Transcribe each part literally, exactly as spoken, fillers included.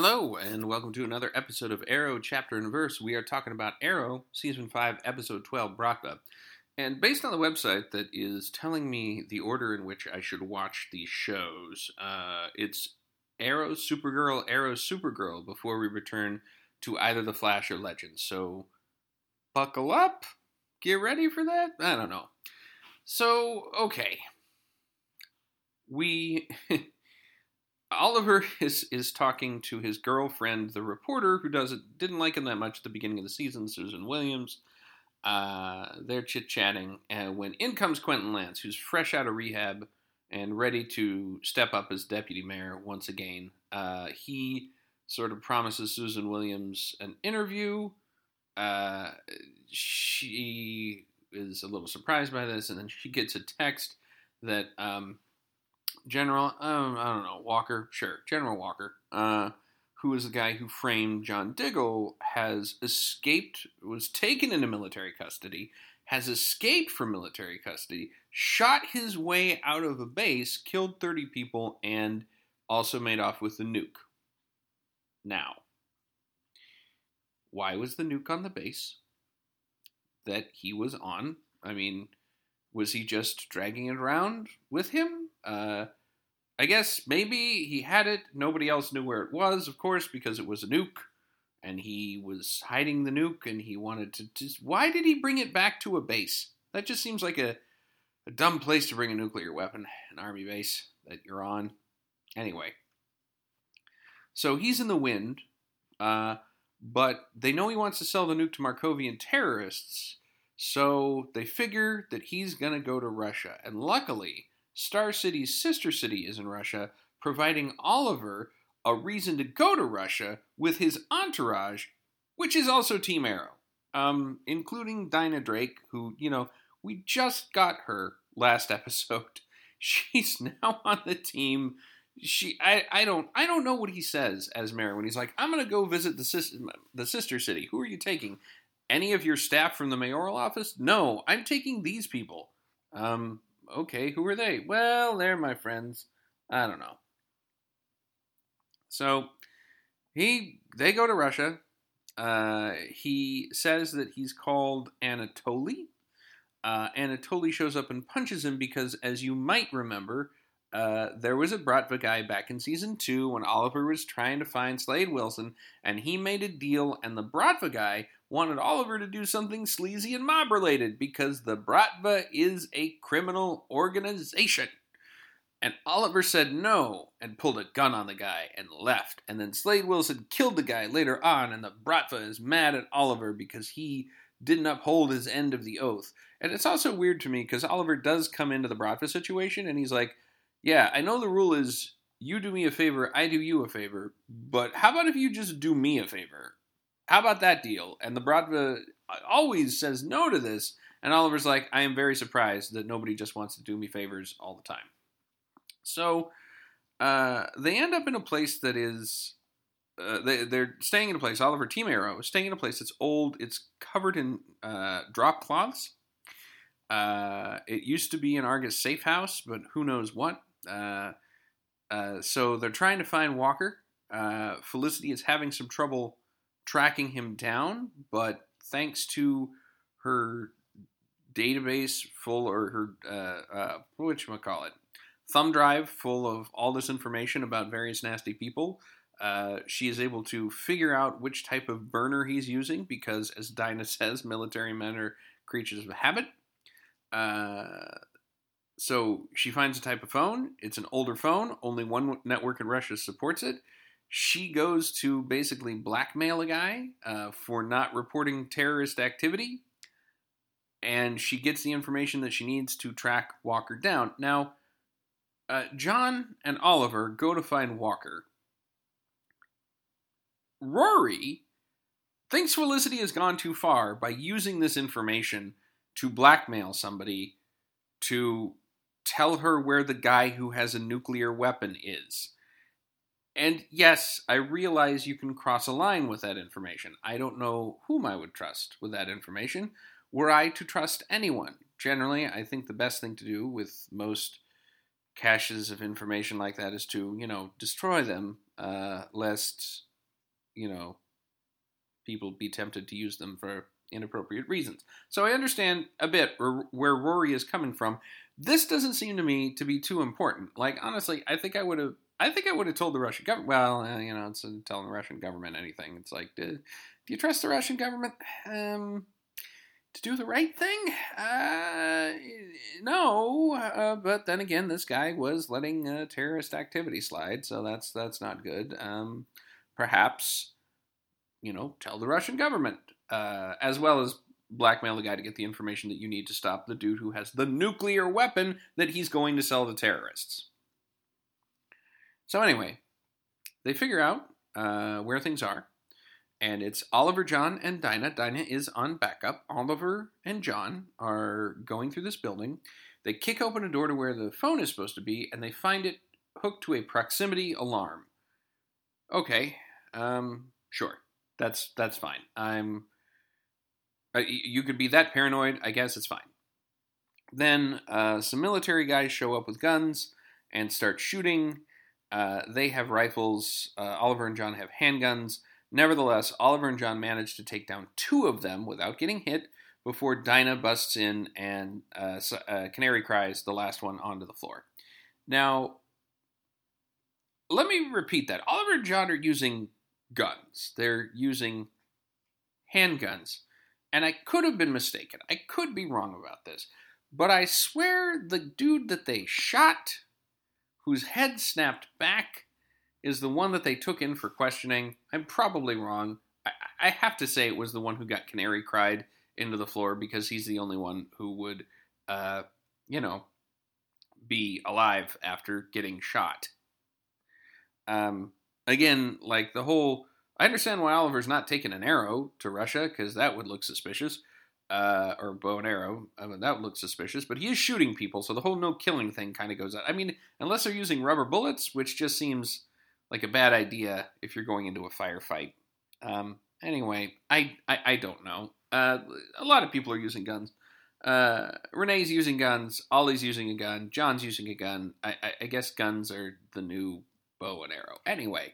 Hello, and welcome to another episode of Arrow Chapter and Verse. We are talking about Arrow, Season five, Episode twelve, Bratva. And based on the website that is telling me the order in which I should watch these shows, uh, it's Arrow, Supergirl, Arrow, Supergirl, before we return to either The Flash or Legends. So, buckle up, get ready for that, I don't know. So, okay. We... Oliver is, is talking to his girlfriend, the reporter, who doesn't didn't like him that much at the beginning of the season, Susan Williams. Uh, they're chit-chatting, and when in comes Quentin Lance, who's fresh out of rehab and ready to step up as deputy mayor once again. Uh, he sort of promises Susan Williams an interview. Uh, she is a little surprised by this, and then she gets a text that... Um, General, um, I don't know, Walker, sure, General Walker, uh, who is the guy who framed John Diggle, has escaped, was taken into military custody, has escaped from military custody, shot his way out of a base, killed thirty people, and also made off with the nuke. Now, why was the nuke on the base that he was on? I mean... Was he just dragging it around with him? Uh, I guess maybe he had it. Nobody else knew where it was, of course, because it was a nuke. And he was hiding the nuke, and he wanted to... just. Why did he bring it back to a base? That just seems like a, a dumb place to bring a nuclear weapon, an army base that you're on. Anyway. So he's in the wind, uh, but they know he wants to sell the nuke to Markovian terrorists... So they figure that he's going to go to Russia. And luckily, Star City's sister city is in Russia, providing Oliver a reason to go to Russia with his entourage, which is also Team Arrow, um, including Dinah Drake, who, you know, we just got her last episode. She's now on the team. She, I, I don't, I don't know what he says as mayor when he's like, I'm going to go visit the sis- the sister city. Who are you taking? Any of your staff from the mayoral office? No, I'm taking these people. Um, okay, who are they? Well, they're my friends. I don't know. So, he, they go to Russia. Uh, he says that he's called Anatoly. Uh, Anatoly shows up and punches him because, as you might remember, uh, there was a Bratva guy back in season two when Oliver was trying to find Slade Wilson, and he made a deal, and the Bratva guy... wanted Oliver to do something sleazy and mob-related because the Bratva is a criminal organization. And Oliver said no and pulled a gun on the guy and left. And then Slade Wilson killed the guy later on, and the Bratva is mad at Oliver because he didn't uphold his end of the oath. And it's also weird to me because Oliver does come into the Bratva situation, and he's like, yeah, I know the rule is you do me a favor, I do you a favor, but how about if you just do me a favor? How about that deal? And the Bratva always says no to this. And Oliver's like, I am very surprised that nobody just wants to do me favors all the time. So uh, they end up in a place that is... Uh, they, they're staying in a place, Oliver Team Arrow, is staying in a place that's old. It's covered in uh, drop cloths. Uh, it used to be an Argus safe house, but who knows what. Uh, uh, so they're trying to find Walker. Uh, Felicity is having some trouble... tracking him down, but thanks to her database full, or her, uh, uh, whatchamacallit, thumb drive full of all this information about various nasty people, uh, she is able to figure out which type of burner he's using, because, as Dinah says, military men are creatures of habit. Uh, so she finds a type of phone. It's an older phone. Only one network in Russia supports it. She goes to basically blackmail a guy uh, for not reporting terrorist activity, and she gets the information that she needs to track Walker down. Now, uh, John and Oliver go to find Walker. Rory thinks Felicity has gone too far by using this information to blackmail somebody to tell her where the guy who has a nuclear weapon is. And yes, I realize you can cross a line with that information. I don't know whom I would trust with that information. Were I to trust anyone, generally, I think the best thing to do with most caches of information like that is to, you know, destroy them, uh, lest you know, people be tempted to use them for inappropriate reasons. So I understand a bit where, where Rory is coming from. This doesn't seem to me to be too important. Like, honestly, I think I would have I think I would have told the Russian government, well, uh, you know, it's uh, telling the Russian government anything. It's like, do, do you trust the Russian government um, to do the right thing? Uh, no, uh, but then again, this guy was letting uh, terrorist activity slide, so that's that's not good. Um, perhaps, you know, tell the Russian government, uh, as well as blackmail the guy to get the information that you need to stop the dude who has the nuclear weapon that he's going to sell to terrorists. So anyway, they figure out uh, where things are, and it's Oliver, John, and Dinah. Dinah is on backup. Oliver and John are going through this building. They kick open a door to where the phone is supposed to be, and they find it hooked to a proximity alarm. Okay, um, sure, that's that's fine. I'm uh, you could be that paranoid. I guess it's fine. Then uh, some military guys show up with guns and start shooting. Uh, they have rifles. Uh, Oliver and John have handguns. Nevertheless, Oliver and John manage to take down two of them without getting hit before Dinah busts in and uh, uh, Canary cries the last one onto the floor. Now, let me repeat that. Oliver and John are using guns. They're using handguns. And I could have been mistaken. I could be wrong about this. But I swear the dude that they shot, whose head snapped back, is the one that they took in for questioning. I'm probably wrong. I, I have to say it was the one who got Canary cried into the floor, because he's the only one who would, uh, you know, be alive after getting shot. Um, again, like the whole... I understand why Oliver's not taking an arrow to Russia, because that would look suspicious. Uh, or bow and arrow, I mean, that looks suspicious, but he is shooting people, so the whole no killing thing kind of goes out. I mean, unless they're using rubber bullets, which just seems like a bad idea if you're going into a firefight. Um, anyway, I, I, I don't know. Uh, a lot of people are using guns. Uh, Renee's using guns, Ollie's using a gun, John's using a gun. I, I, I guess guns are the new bow and arrow. Anyway,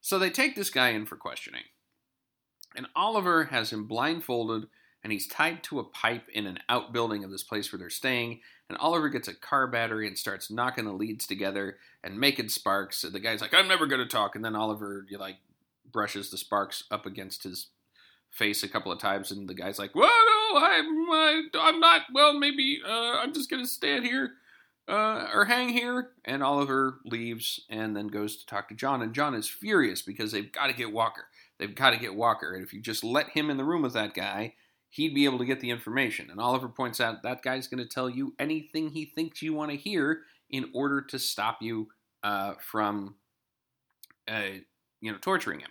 so they take this guy in for questioning, and Oliver has him blindfolded, and he's tied to a pipe in an outbuilding of this place where they're staying, and Oliver gets a car battery and starts knocking the leads together and making sparks, and the guy's like, I'm never going to talk, and then Oliver, you like, brushes the sparks up against his face a couple of times, and the guy's like, well, no, I'm, I, I'm not, well, maybe uh, I'm just going to stand here, uh, or hang here, and Oliver leaves and then goes to talk to John, and John is furious because they've got to get Walker. They've got to get Walker, and if you just let him in the room with that guy, he'd be able to get the information. And Oliver points out that guy's going to tell you anything he thinks you want to hear in order to stop you uh, from, uh, you know, torturing him.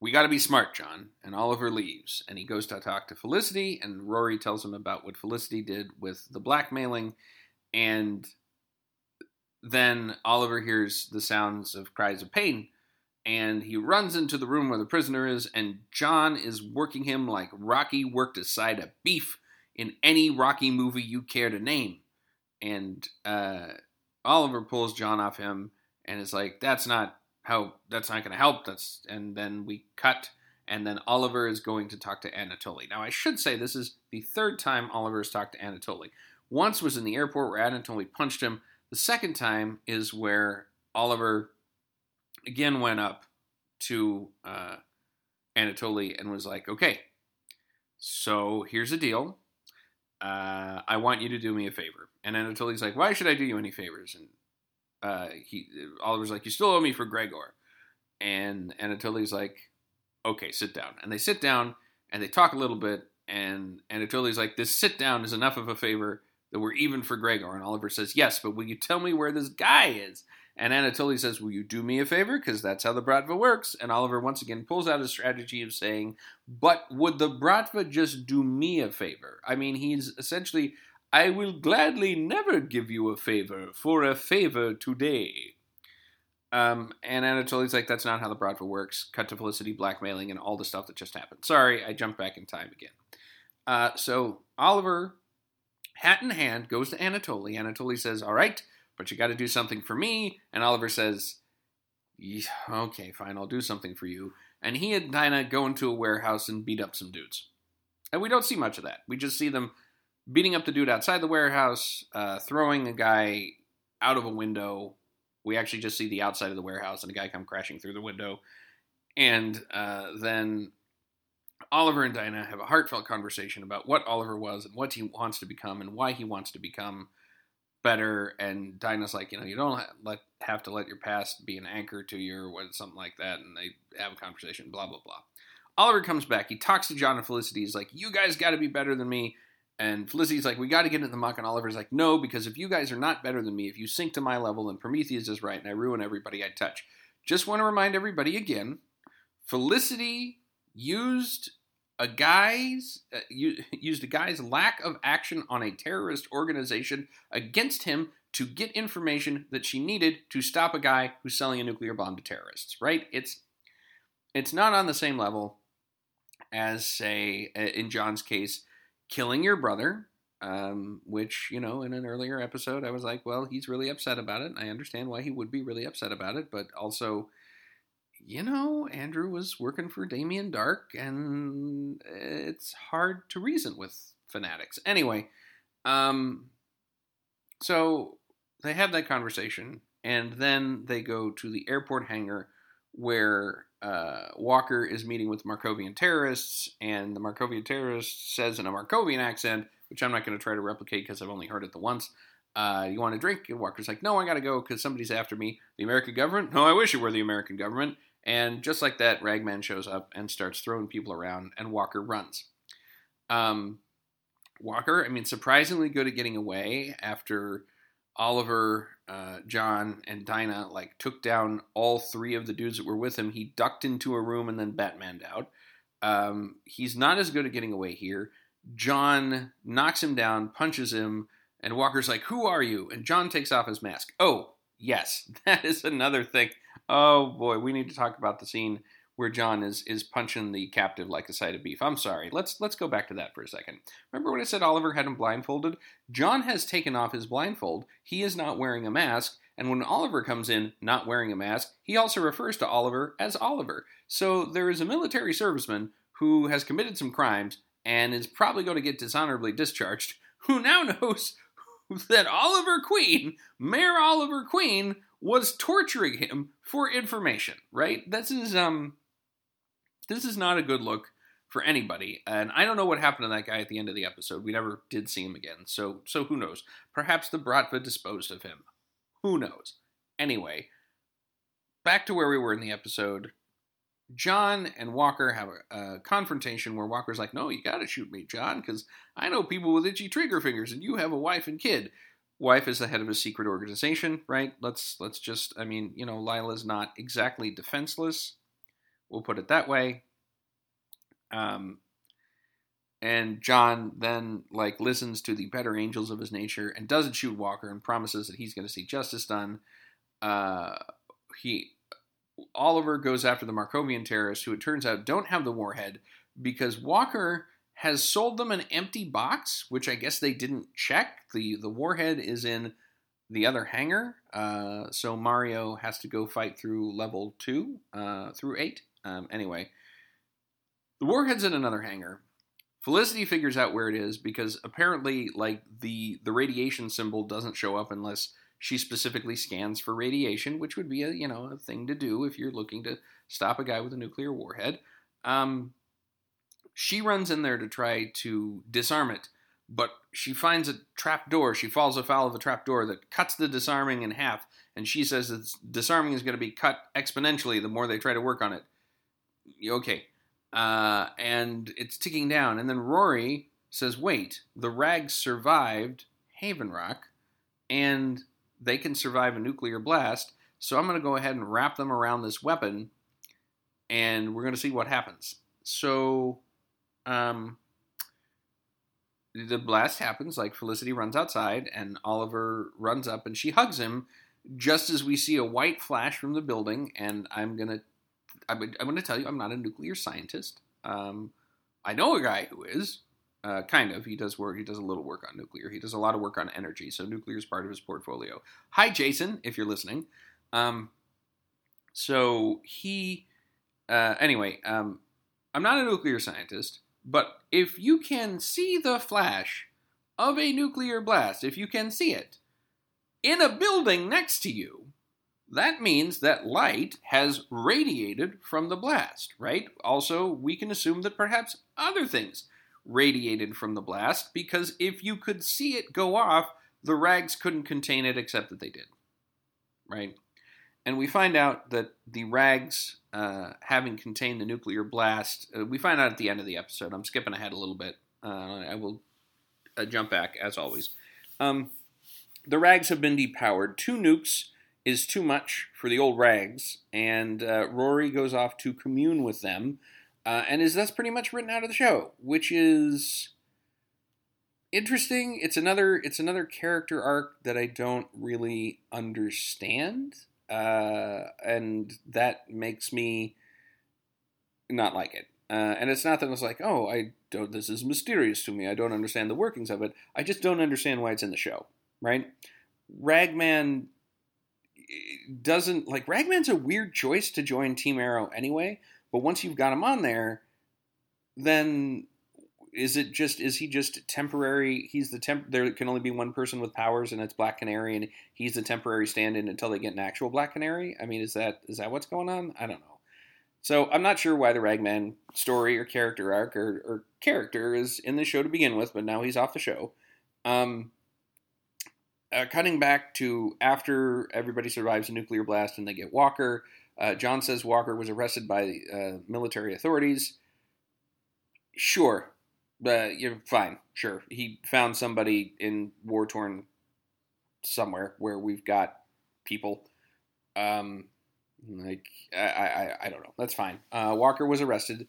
We got to be smart, John. And Oliver leaves. And he goes to talk to Felicity. And Rory tells him about what Felicity did with the blackmailing. And then Oliver hears the sounds of cries of pain. And he runs into the room where the prisoner is, and John is working him like Rocky worked a side of beef in any Rocky movie you care to name. And uh, Oliver pulls John off him, and is like, "That's not how. That's not going to help." That's and then we cut, and then Oliver is going to talk to Anatoly. Now I should say this is the third time Oliver has talked to Anatoly. Once was in the airport where Anatoly punched him. The second time is where Oliver again went up to uh, Anatoly and was like, okay, so here's the deal. Uh, I want you to do me a favor. And Anatoly's like, why should I do you any favors? And uh, he Oliver's like, you still owe me for Gregor. And Anatoly's like, okay, sit down. And they sit down, and they talk a little bit, and Anatoly's like, this sit down is enough of a favor that we're even for Gregor. And Oliver says, yes, but will you tell me where this guy is? And Anatoly says, will you do me a favor? Because that's how the Bratva works. And Oliver once again pulls out a strategy of saying, but would the Bratva just do me a favor? I mean, he's essentially, I will gladly never give you a favor for a favor today. Um, and Anatoly's like, that's not how the Bratva works. Cut to Felicity blackmailing and all the stuff that just happened. Sorry, I jumped back in time again. Uh, so Oliver, hat in hand, goes to Anatoly. Anatoly says, all right, but you got to do something for me. And Oliver says, yeah, okay, fine, I'll do something for you. And he and Dinah go into a warehouse and beat up some dudes. And we don't see much of that. We just see them beating up the dude outside the warehouse, uh, throwing a guy out of a window. We actually just see the outside of the warehouse and a guy come crashing through the window. And uh, then Oliver and Dinah have a heartfelt conversation about what Oliver was and what he wants to become and why he wants to become better. And Dinah's like, you know, you don't let, have to let your past be an anchor to your, something like that. And they have a conversation, blah, blah, blah. Oliver comes back. He talks to John and Felicity. He's like, you guys got to be better than me. And Felicity's like, we got to get into the muck. And Oliver's like, no, because if you guys are not better than me, if you sink to my level, then Prometheus is right, and I ruin everybody I touch. Just want to remind everybody again, Felicity used a guy's uh, used a guy's lack of action on a terrorist organization against him to get information that she needed to stop a guy who's selling a nuclear bomb to terrorists. Right? It's it's not on the same level as, say, in John's case, killing your brother, um, which, you know, in an earlier episode, I was like, well, he's really upset about it, and I understand why he would be really upset about it, but also, you know, Andrew was working for Damien Dark, and it's hard to reason with fanatics. Anyway, um, so they have that conversation, and then they go to the airport hangar where Uh, Walker is meeting with Markovian terrorists, and the Markovian terrorist says in a Markovian accent, which I'm not going to try to replicate because I've only heard it the once, uh, you want a drink? And Walker's like, no, I got to go because somebody's after me. The American government? No, I wish it were the American government. And just like that, Ragman shows up and starts throwing people around, and Walker runs. Um, Walker, I mean, surprisingly good at getting away after Oliver, uh, John, and Dinah, like, took down all three of the dudes that were with him. He ducked into a room and then Batmaned out. Um, he's not as good at getting away here. John knocks him down, punches him, and Walker's like, who are you? And John takes off his mask. Oh, yes, that is another thing. Oh, boy, we need to talk about the scene where John is is punching the captive like a side of beef. I'm sorry. Let's let's go back to that for a second. Remember when I said Oliver had him blindfolded? John has taken off his blindfold. He is not wearing a mask. And when Oliver comes in not wearing a mask, he also refers to Oliver as Oliver. So there is a military serviceman who has committed some crimes and is probably going to get dishonorably discharged, who now knows that Oliver Queen, Mayor Oliver Queen, was torturing him for information, right? This is, um... This is not a good look for anybody, and I don't know what happened to that guy at the end of the episode. We never did see him again, so so who knows? Perhaps the Bratva disposed of him. Who knows? Anyway, back to where we were in the episode. John and Walker have a, a confrontation where Walker's like, no, you gotta shoot me, John, because I know people with itchy trigger fingers, and you have a wife and kid. Wife is the head of a secret organization, right? Let's, let's just, I mean, you know, Lila's not exactly defenseless. We'll put it that way. Um, and John then, like, listens to the better angels of his nature and doesn't shoot Walker and promises that he's going to see justice done. Uh, he Oliver goes after the Markovian terrorists, who it turns out don't have the warhead because Walker has sold them an empty box, which I guess they didn't check. The, the warhead is in the other hangar, uh, so Mario has to go fight through level two, uh, through eight. Um, anyway, the warhead's in another hangar. Felicity figures out where it is because apparently, like, the, the radiation symbol doesn't show up unless she specifically scans for radiation, which would be a, you know, a thing to do if you're looking to stop a guy with a nuclear warhead. Um, she runs in there to try to disarm it, but she finds a trap door. She falls afoul of a trap door that cuts the disarming in half, and she says that disarming is going to be cut exponentially the more they try to work on it. Okay, uh, and it's ticking down. And then Rory says, wait, the rags survived Havenrock, and they can survive a nuclear blast, so I'm going to go ahead and wrap them around this weapon, and we're going to see what happens. So um, the blast happens, like Felicity runs outside, and Oliver runs up, and she hugs him, just as we see a white flash from the building, and I'm going to I'm going to tell you, I'm not a nuclear scientist. Um, I know a guy who is, uh, kind of. He does work. He does a little work on nuclear. He does a lot of work on energy, so nuclear is part of his portfolio. Hi, Jason, if you're listening. Um, So he, uh, anyway, um, I'm not a nuclear scientist, but if you can see the flash of a nuclear blast, if you can see it, in a building next to you, that means that light has radiated from the blast, right? Also, we can assume that perhaps other things radiated from the blast, because if you could see it go off, the rags couldn't contain it except that they did, right? And we find out that the rags, uh, having contained the nuclear blast, uh, we find out at the end of the episode. I'm skipping ahead a little bit. Uh, I will uh, jump back, as always. Um, the rags have been depowered. Two nukes is too much for the old rags, and uh, Rory goes off to commune with them, uh, and is thus pretty much written out of the show, which is interesting. It's another, it's another character arc that I don't really understand. Uh, and that makes me not like it. Uh, and it's not that I was like, oh, I don't, this is mysterious to me. I don't understand the workings of it. I just don't understand why it's in the show, right? Ragman doesn't, like, Ragman's a weird choice to join Team Arrow anyway, but once you've got him on there, then is it just, is he just temporary? He's the temp, there can only be one person with powers, and it's Black Canary, and he's the temporary stand-in until they get an actual Black Canary. I mean, is that, is that what's going on? I don't know. So I'm not sure why the Ragman story or character arc or, or character is in the show to begin with, but now he's off the show. Um, uh, cutting back to after everybody survives a nuclear blast and they get Walker. Uh, John says Walker was arrested by uh, military authorities. Sure. Uh, you're fine, sure. He found somebody in war-torn somewhere where we've got people. Um, like I, I, I don't know. That's fine. Uh, Walker was arrested.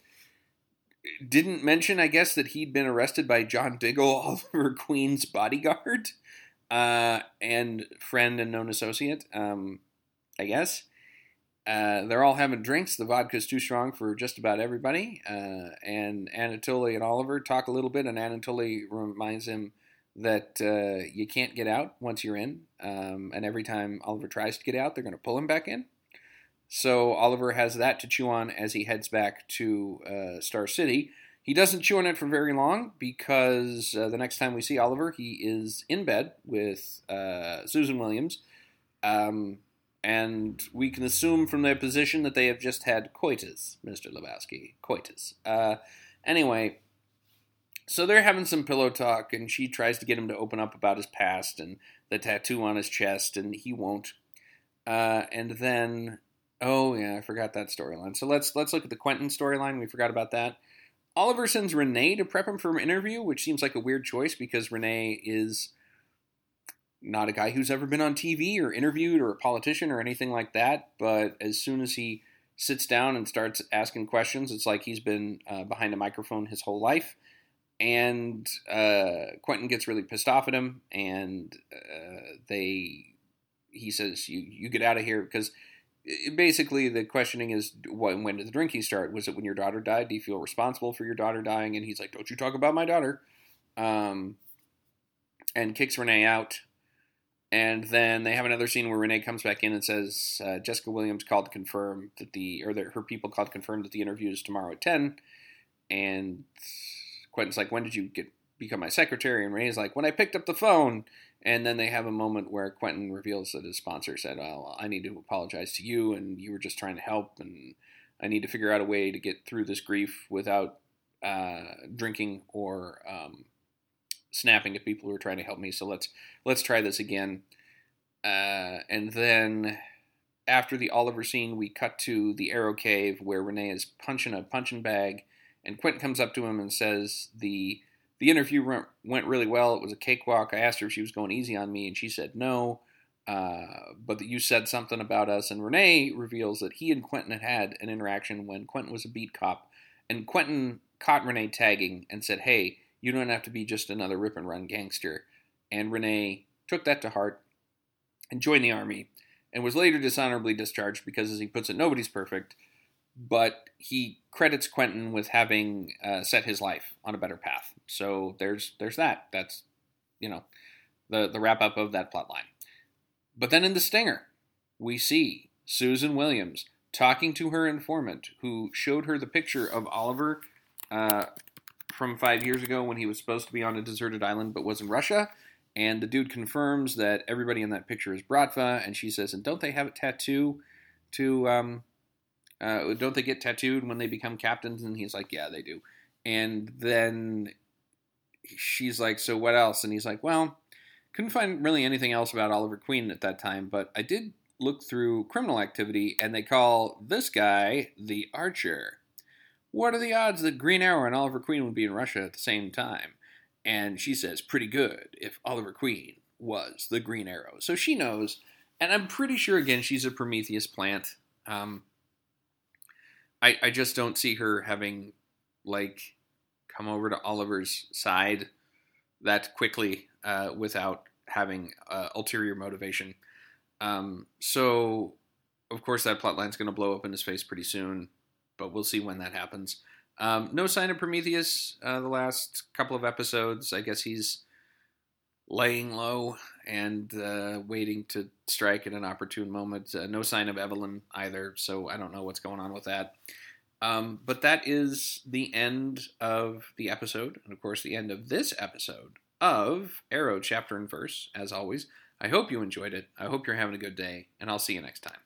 Didn't mention, I guess, that he'd been arrested by John Diggle, Oliver Queen's bodyguard, uh, and friend and known associate, um, I guess. Uh, they're all having drinks. The vodka's too strong for just about everybody. Uh, and Anatoly and Oliver talk a little bit, and Anatoly reminds him that uh, you can't get out once you're in. Um, and every time Oliver tries to get out, they're going to pull him back in. So Oliver has that to chew on as he heads back to uh, Star City. He doesn't chew on it for very long because uh, the next time we see Oliver, he is in bed with uh, Susan Williams. Um... And we can assume from their position that they have just had coitus, Mister Lebowski. Coitus. Uh, anyway, so they're having some pillow talk, and she tries to get him to open up about his past and the tattoo on his chest, and he won't. Uh, and then, oh yeah, I forgot that storyline. So let's let's look at the Quentin storyline. We forgot about that. Oliver sends Renee to prep him for an interview, which seems like a weird choice because Renee is not a guy who's ever been on T V or interviewed or a politician or anything like that, but as soon as he sits down and starts asking questions, it's like he's been uh, behind a microphone his whole life, and uh, Quentin gets really pissed off at him, and uh, they, he says, you, you get out of here, because it, basically the questioning is, when, when did the drinking start? Was it when your daughter died? Do you feel responsible for your daughter dying? And he's like, don't you talk about my daughter, um, and kicks Renee out. And then they have another scene where Renee comes back in and says, uh, Jessica Williams called to confirm that the, or that her people called to confirm that the interview is tomorrow at ten. And Quentin's like, when did you get become my secretary? And Renee's like, when I picked up the phone. And then they have a moment where Quentin reveals that his sponsor said, well, I need to apologize to you, and you were just trying to help, and I need to figure out a way to get through this grief without uh, drinking or um snapping at people who are trying to help me, so let's let's try this again. Uh, and then after the Oliver scene, we cut to the Arrow Cave where Renee is punching a punching bag, and Quentin comes up to him and says, the the interview went really well, it was a cakewalk, I asked her if she was going easy on me, and she said no, uh, but that you said something about us, and Renee reveals that he and Quentin had had an interaction when Quentin was a beat cop, and Quentin caught Renee tagging and said, hey, you don't have to be just another rip-and-run gangster. And Renee took that to heart and joined the army and was later dishonorably discharged because, as he puts it, nobody's perfect. But he credits Quentin with having uh, set his life on a better path. So there's there's that. That's, you know, the, the wrap-up of that plot line. But then in the stinger, we see Susan Williams talking to her informant, who showed her the picture of Oliver uh, from five years ago when he was supposed to be on a deserted island but was in Russia. And the dude confirms that everybody in that picture is Bratva, and she says, and don't they have a tattoo to, um, uh, don't they get tattooed when they become captains? And he's like, yeah, they do. And then she's like, so what else? And he's like, well, couldn't find really anything else about Oliver Queen at that time, but I did look through Criminal Activity, and they call this guy the Archer. What are the odds that Green Arrow and Oliver Queen would be in Russia at the same time? And she says, pretty good, if Oliver Queen was the Green Arrow. So she knows, and I'm pretty sure, again, she's a Prometheus plant. Um, I, I just don't see her having, like, come over to Oliver's side that quickly uh, without having uh, ulterior motivation. Um, so, of course, that plotline's going to blow up in his face pretty soon, but we'll see when that happens. Um, no sign of Prometheus uh, the last couple of episodes. I guess he's laying low and uh, waiting to strike at an opportune moment. Uh, no sign of Evelyn either, so I don't know what's going on with that. Um, but that is the end of the episode, and of course the end of this episode of Arrow Chapter and Verse, as always. I hope you enjoyed it. I hope you're having a good day, and I'll see you next time.